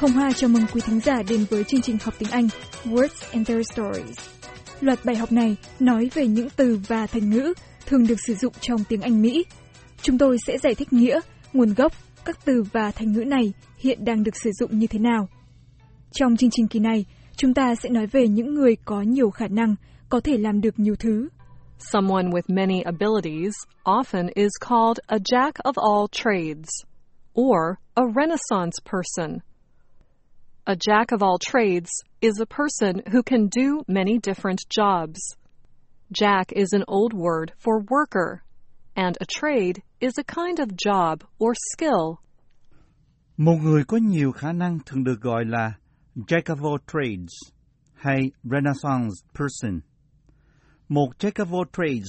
Hồng Hoa chào mừng quý thính giả đến với chương trình học tiếng Anh Words and Their Stories. Loạt bài học này nói về những từ và thành ngữ thường được sử dụng trong tiếng Anh Mỹ. Chúng tôi sẽ giải thích nghĩa, nguồn gốc, các từ và thành ngữ này hiện đang được sử dụng như thế nào. Trong chương trình kỳ này, chúng ta sẽ nói về những người có nhiều khả năng, có thể làm được nhiều thứ. Someone with many abilities often is called a jack of all trades or a Renaissance person. A jack of all trades is a person who can do many different jobs. Jack is an old word for worker, and a trade is a kind of job or skill. Một người có nhiều khả năng thường được gọi là jack of all trades hay Renaissance person. Một jack of all trades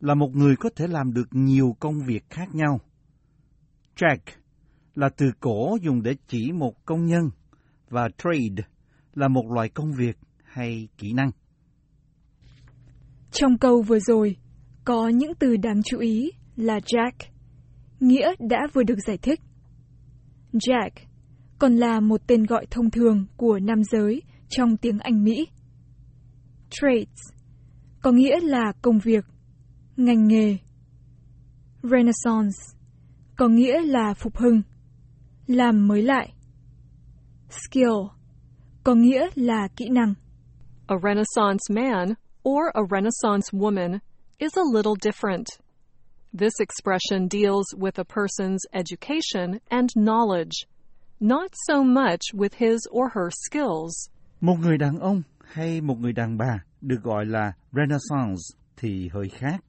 là một người có thể làm được nhiều công việc khác nhau. Jack là từ cổ dùng để chỉ một công nhân, và trade là một loại công việc hay kỹ năng. Trong câu vừa rồi, có những từ đáng chú ý là jack, nghĩa đã vừa được giải thích. Jack còn là một tên gọi thông thường của nam giới trong tiếng Anh Mỹ. Trades có nghĩa là công việc, ngành nghề. Renaissance có nghĩa là phục hưng, làm mới lại. Skill có nghĩa là kỹ năng. A Renaissance man or a Renaissance woman is a little different. This expression deals with a person's education and knowledge, not so much with his or her skills. Một người đàn ông hay một người đàn bà được gọi là Renaissance thì hơi khác.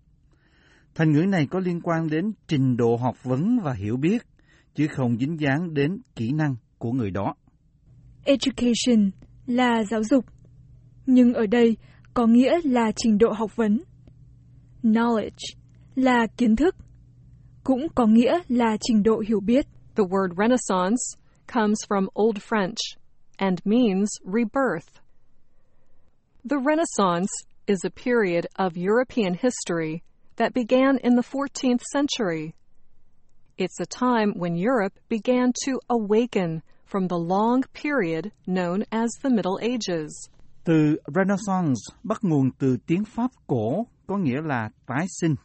Thành ngữ này có liên quan đến trình độ học vấn và hiểu biết, chứ không dính dáng đến kỹ năng của người đó. Education là giáo dục, nhưng ở đây có nghĩa là trình độ học vấn. Knowledge là kiến thức, cũng có nghĩa là trình độ hiểu biết. The word Renaissance comes from Old French and means rebirth. The Renaissance is a period of European history that began in the 14th century. It's a time when Europe began to awaken from the long period known as the Middle Ages. Từ Renaissance bắt nguồn từ tiếng Pháp cổ có nghĩa là tái sinh.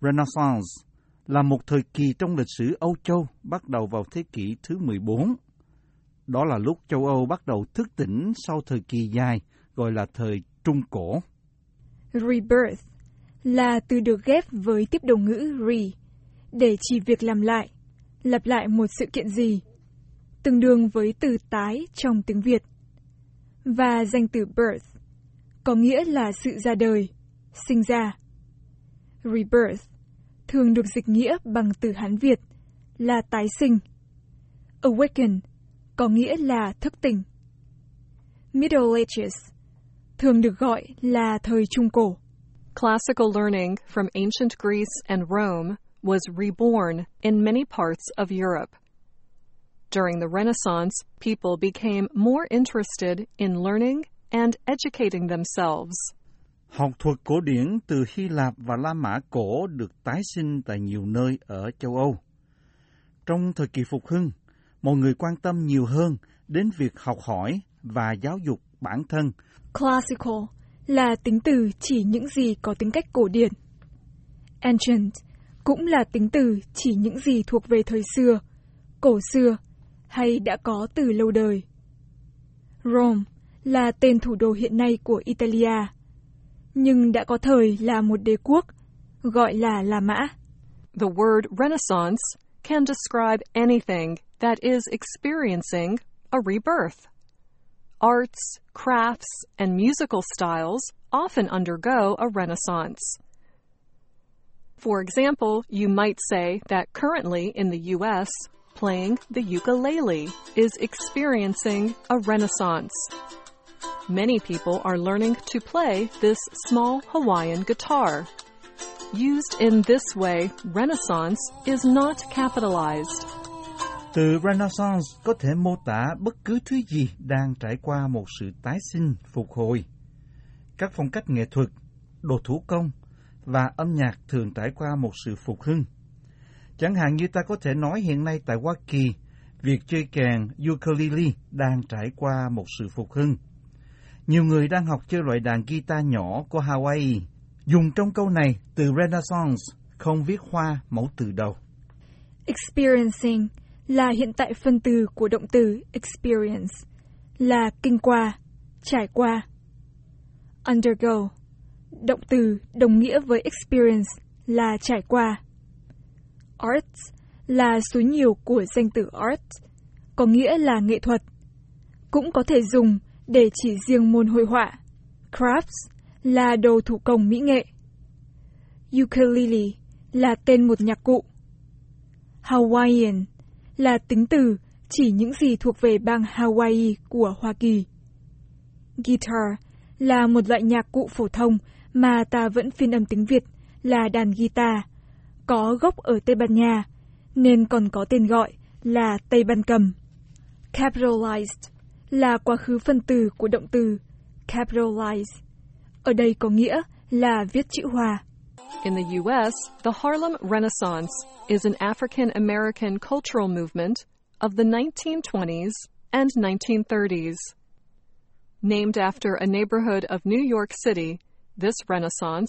Renaissance là một thời kỳ trong lịch sử Âu Châu bắt đầu vào thế kỷ thứ 14. Đó là lúc châu Âu bắt đầu thức tỉnh sau thời kỳ dài gọi là thời Trung Cổ. Rebirth là từ được ghép với tiếp đầu ngữ re để chỉ việc làm lại, lặp lại một sự kiện gì, tương đương với từ tái trong tiếng Việt. Và danh từ birth có nghĩa là sự ra đời, sinh ra. Rebirth thường được dịch nghĩa bằng từ Hán Việt là tái sinh. Awaken có nghĩa là thức tỉnh. Middle Ages thường được gọi là thời Trung Cổ. Classical learning from ancient Greece and Rome was reborn in many parts of Europe. During the Renaissance, people became more interested in learning and educating themselves. Học thuật cổ điển từ Hy Lạp và La Mã cổ được tái sinh tại nhiều nơi ở châu Âu. Trong thời kỳ phục hưng, mọi người quan tâm nhiều hơn đến việc học hỏi và giáo dục bản thân. Classical là tính từ chỉ những gì có tính cách cổ điển. Ancient cũng là tính từ chỉ những gì thuộc về thời xưa, cổ xưa hay đã có từ lâu đời. Rome là tên thủ đô hiện nay của Italia, nhưng đã có thời là một đế quốc, gọi là La Mã. The word Renaissance can describe anything that is experiencing a rebirth. Arts, crafts, and musical styles often undergo a renaissance. For example, you might say that currently in the U.S., playing the ukulele is experiencing a renaissance. Many people are learning to play this small Hawaiian guitar. Used in this way, renaissance is not capitalized. Từ renaissance có thể mô tả bất cứ thứ gì đang trải qua một sự tái sinh, phục hồi. Các phong cách nghệ thuật, đồ thủ công và âm nhạc thường trải qua một sự phục hưng. Chẳng hạn như ta có thể nói hiện nay tại Hoa Kỳ, việc chơi kèn ukulele đang trải qua một sự phục hưng. Nhiều người đang học chơi loại đàn guitar nhỏ của Hawaii. Dùng trong câu này từ Renaissance, không viết hoa mẫu từ đầu. Experiencing là hiện tại phân từ của động từ experience, là kinh qua, trải qua. Undergo, động từ đồng nghĩa với experience là trải qua. Arts là số nhiều của danh từ art, có nghĩa là nghệ thuật. Cũng có thể dùng để chỉ riêng môn hội họa. Crafts là đồ thủ công mỹ nghệ. Ukulele là tên một nhạc cụ. Hawaiian là tính từ chỉ những gì thuộc về bang Hawaii của Hoa Kỳ. Guitar là một loại nhạc cụ phổ thông mà ta vẫn phiên âm tiếng Việt là đàn guitar, có gốc ở Tây Ban Nha, nên còn có tên gọi là Tây Ban cầm. Capitalized là quá khứ phân từ của động từ capitalize. Ở đây có nghĩa là viết chữ hoa. In the US, the Harlem Renaissance is an African-American cultural movement of the 1920s and 1930s. Named after a neighborhood of New York City, this Renaissance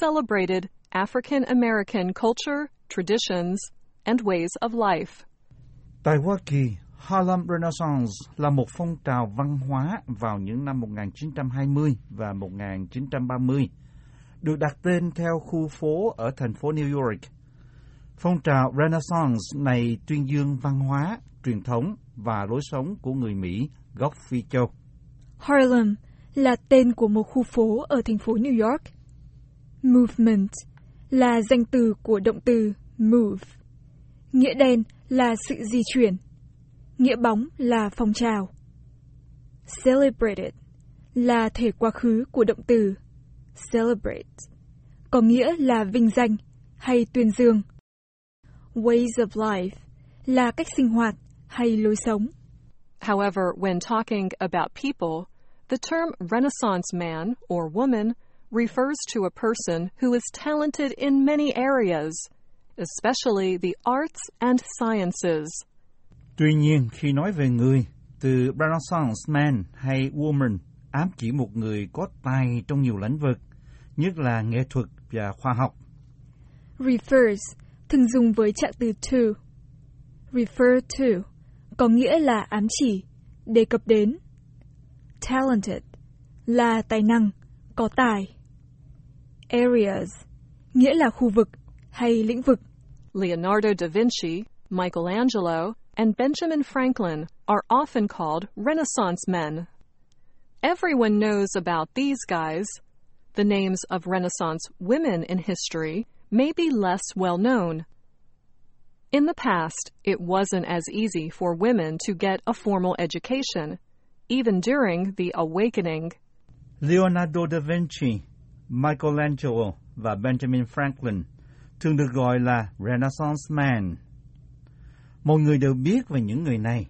celebrated African-American culture, traditions, and ways of life. Tại Hoa Kỳ, Harlem Renaissance là một phong trào văn hóa vào những năm 1920 và 1930, được đặt tên theo khu phố ở thành phố New York. Phong trào Renaissance này tuyên dương văn hóa, truyền thống và lối sống của người Mỹ gốc Phi Châu. Harlem là tên của một khu phố ở thành phố New York. Movement là danh từ của động từ move. Nghĩa đen là sự di chuyển. Nghĩa bóng là phong trào. Celebrated là thể quá khứ của động từ celebrate, có nghĩa là vinh danh hay tuyên dương. Ways of life là cách sinh hoạt hay lối sống. However, when talking about people, the term Renaissance man or woman refers to a person who is talented in many areas, especially the arts and sciences. Tuy nhiên, khi nói về người, từ Renaissance man hay woman ám chỉ một người có tài trong nhiều lĩnh vực, nhất là nghệ thuật và khoa học. Refers thường dùng với trạng từ to. Refer to có nghĩa là ám chỉ, đề cập đến. Talented là tài năng, có tài. Areas nghĩa là khu vực hay lĩnh vực. Leonardo da Vinci, Michelangelo and Benjamin Franklin are often called Renaissance men. Everyone knows about these guys. The names of Renaissance women in history may be less well known. In the past, it wasn't as easy for women to get a formal education, even during the Awakening. Leonardo da Vinci, Michelangelo và Benjamin Franklin thường được gọi là Renaissance men. Mọi người đều biết về những người này.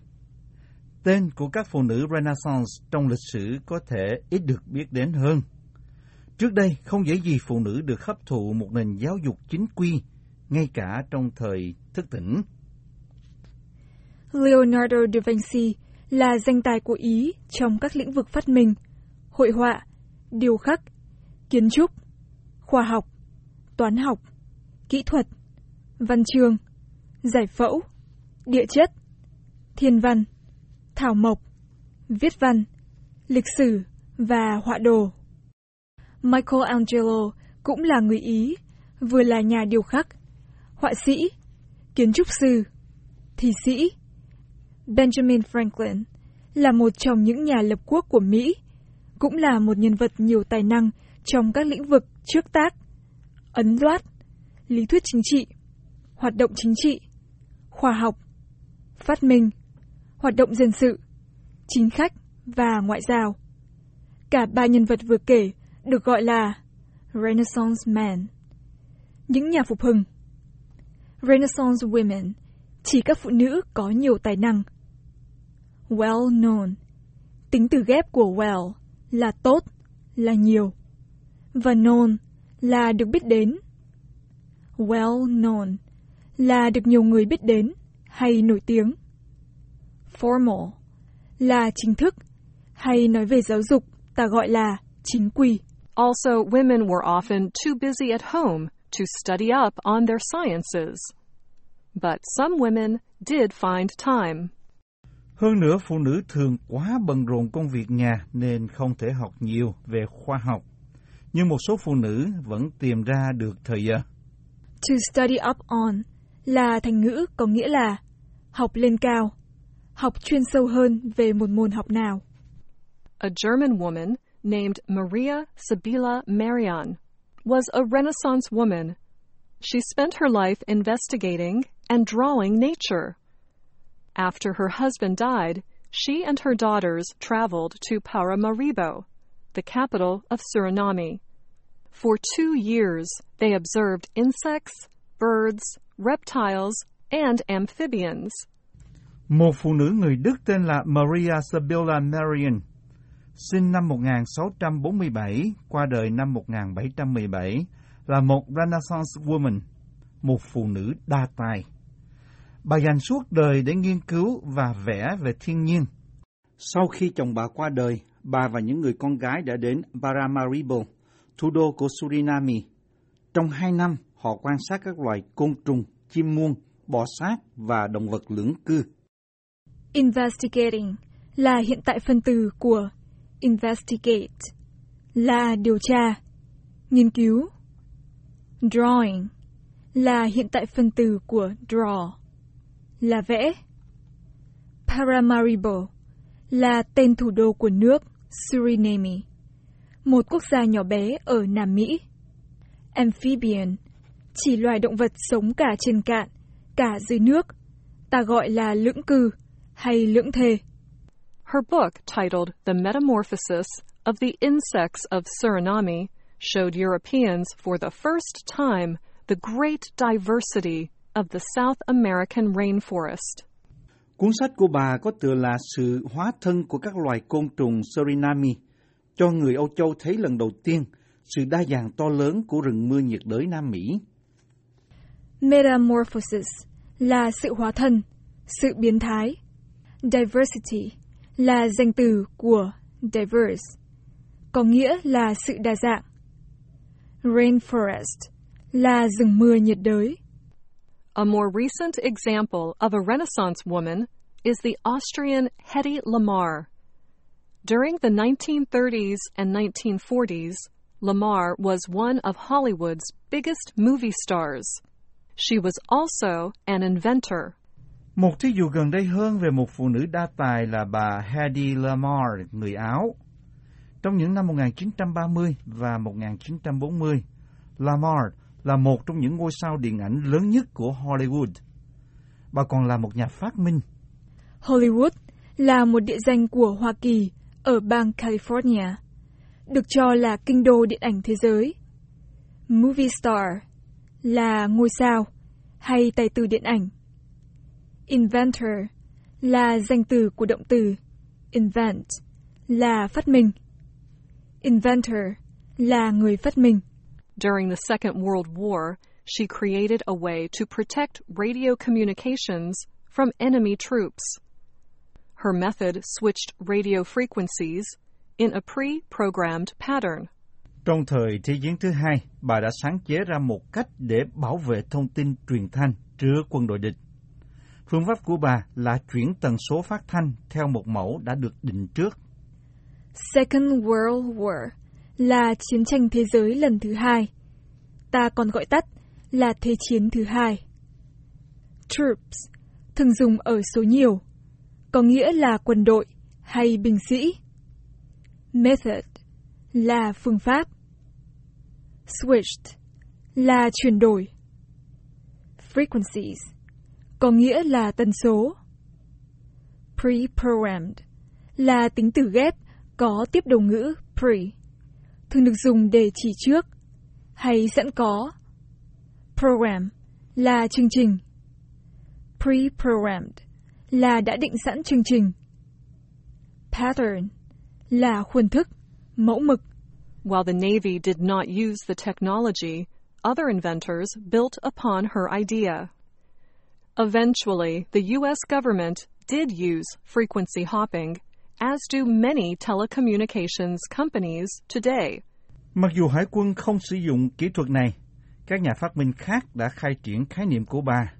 Tên của các phụ nữ Renaissance trong lịch sử có thể ít được biết đến hơn. Trước đây, không dễ gì phụ nữ được hấp thụ một nền giáo dục chính quy, ngay cả trong thời thức tỉnh. Leonardo da Vinci là danh tài của Ý trong các lĩnh vực phát minh, hội họa, điêu khắc, kiến trúc, khoa học, toán học, kỹ thuật, văn chương, giải phẫu, địa chất, thiên văn, thảo mộc, viết văn, lịch sử và họa đồ. Michelangelo cũng là người Ý, vừa là nhà điêu khắc, họa sĩ, kiến trúc sư, thi sĩ. Benjamin Franklin là một trong những nhà lập quốc của Mỹ, cũng là một nhân vật nhiều tài năng trong các lĩnh vực trước tác, ấn loát, lý thuyết chính trị, hoạt động chính trị, khoa học, phát minh, hoạt động dân sự, chính khách và ngoại giao. Cả ba nhân vật vừa kể được gọi là Renaissance men, những nhà phục hưng. Renaissance women, chỉ các phụ nữ có nhiều tài năng. Well known, tính từ ghép của well là tốt, là nhiều, và known là được biết đến. Well known là được nhiều người biết đến hay nổi tiếng. formal là chính thức, hay nói về giáo dục ta gọi là chính quy. Also, women were often too busy at home to study up on their sciences. But some women did find time. Hơn nữa, phụ nữ thường quá bận rộn công việc nhà nên không thể học nhiều về khoa học. Nhưng một số phụ nữ vẫn tìm ra được thời giờ. To study up on là thành ngữ có nghĩa là học lên cao, học chuyên sâu hơn về một môn học nào. A German woman named Maria Sibylla Merian was a Renaissance woman. She spent her life investigating and drawing nature. After her husband died, she and her daughters traveled to Paramaribo, the capital of Suriname. For 2 years, they observed insects, birds, reptiles, and amphibians. Một phụ nữ người Đức tên là Maria Sibylla Merian, sinh năm 1647, qua đời năm 1717, là một Renaissance woman, một phụ nữ đa tài. Bà dành suốt đời để nghiên cứu và vẽ về thiên nhiên. Sau khi chồng bà qua đời, bà và những người con gái đã đến Paramaribo, thủ đô của Suriname. Trong 2 năm, họ quan sát các loài côn trùng, chim muông, bò sát và động vật lưỡng cư. Investigating là hiện tại phân từ của investigate, là điều tra, nghiên cứu. Drawing là hiện tại phân từ của draw, là vẽ. Paramaribo là tên thủ đô của nước Suriname, một quốc gia nhỏ bé ở Nam Mỹ. Amphibian chỉ loài động vật sống cả trên cạn, cả dưới nước, ta gọi là lưỡng cư hay lưỡng thê. Her book titled The Metamorphosis of the Insects of Suriname showed Europeans for the first time the great diversity of the South American rainforest. Cuốn sách của bà có tựa là Sự hóa thân của các loài côn trùng Suriname, cho người Âu Châu thấy lần đầu tiên sự đa dạng to lớn của rừng mưa nhiệt đới Nam Mỹ. Metamorphosis là sự hóa thân, sự biến thái. Diversity là danh từ của diverse, có nghĩa là sự đa dạng. Rainforest là rừng mưa nhiệt đới. A more recent example of a Renaissance woman is the Austrian Hedy Lamarr. During the 1930s and 1940s, Lamarr was one of Hollywood's biggest movie stars. She was also an inventor. Một thí dụ gần đây hơn về một phụ nữ đa tài là bà Hedy Lamarr, người Áo. Trong những năm 1930 và 1940, Lamarr là một trong những ngôi sao điện ảnh lớn nhất của Hollywood. Bà còn là một nhà phát minh. Hollywood là một địa danh của Hoa Kỳ ở bang California, được cho là kinh đô điện ảnh thế giới. Movie star là ngôi sao hay tài tử điện ảnh. Inventor là danh từ của động từ invent là phát minh. Inventor là người phát minh. During the Second World War, she created a way to protect radio communications from enemy troops. Her method switched radio frequencies in a pre-programmed pattern. Trong thời Thế chiến thứ hai, bà đã sáng chế ra một cách để bảo vệ thông tin truyền thanh trước quân đội địch. Phương pháp của bà là chuyển tần số phát thanh theo một mẫu đã được định trước. Second World War là chiến tranh thế giới lần thứ hai, ta còn gọi tắt là Thế chiến thứ hai. Troops thường dùng ở số nhiều, có nghĩa là quân đội hay binh sĩ. Method là phương pháp. Switched là chuyển đổi. Frequencies có nghĩa là tần số. Pre-programmed là tính từ ghép có tiếp đầu ngữ pre, thường được dùng để chỉ trước hay sẵn có. Program là chương trình. Pre-programmed là đã định sẵn chương trình. Pattern là khuôn thức, mẫu mực. While the Navy did not use the technology, other inventors built upon her idea. Eventually, the U.S. government did use frequency hopping, as do many telecommunications companies today. Mặc dù Hải quân không sử dụng kỹ thuật này, các nhà phát minh khác đã khai triển khái niệm của bà.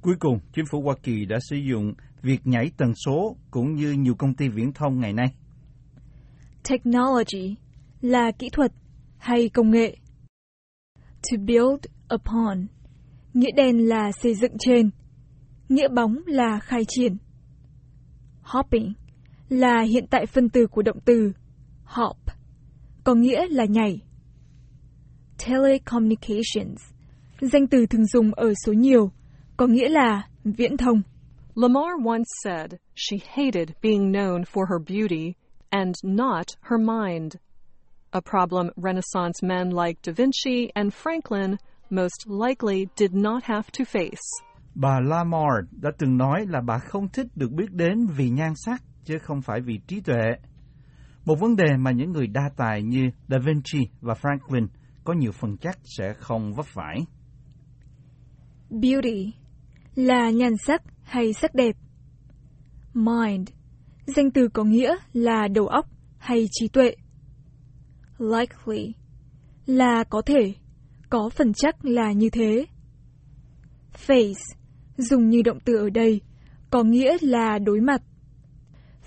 Cuối cùng, chính phủ Hoa Kỳ đã sử dụng việc nhảy tần số cũng như nhiều công ty viễn thông ngày nay. Technology là kỹ thuật hay công nghệ. To build upon, nghĩa đen là xây dựng trên, nghĩa bóng là khai triển. Hopping là hiện tại phân từ của động từ hop, có nghĩa là nhảy. Telecommunications, danh từ thường dùng ở số nhiều, có nghĩa là viễn thông. Lamarr once said she hated being known for her beauty and not her mind, a problem Renaissance men like Da Vinci and Franklin most likely did not have to face. Bà Lamarr đã từng nói là bà không thích được biết đến vì nhan sắc chứ không phải vì trí tuệ. Một vấn đề mà những người đa tài như Da Vinci và Franklin có nhiều phần chắc sẽ không vấp phải. Beauty là nhan sắc hay sắc đẹp. Mind, danh từ có nghĩa là đầu óc hay trí tuệ. Likely là có thể, có phần chắc là như thế. Face, dùng như động từ ở đây, có nghĩa là đối mặt.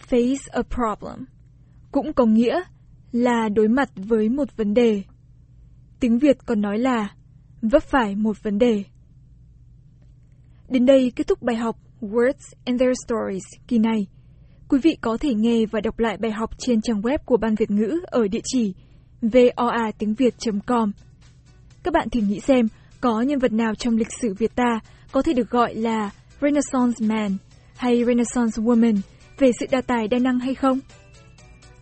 Face a problem, cũng có nghĩa là đối mặt với một vấn đề. Tiếng Việt còn nói là vấp phải một vấn đề. Đến đây kết thúc bài học Words and Their Stories kỳ này. Quý vị có thể nghe và đọc lại bài học trên trang web của Ban Việt ngữ ở địa chỉ voatiếngviệt.com. Các bạn thử nghĩ xem có nhân vật nào trong lịch sử Việt ta có thể được gọi là Renaissance Man hay Renaissance Woman về sự đa tài đa năng hay không?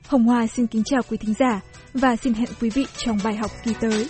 Hồng Hoa xin kính chào quý thính giả và xin hẹn quý vị trong bài học kỳ tới.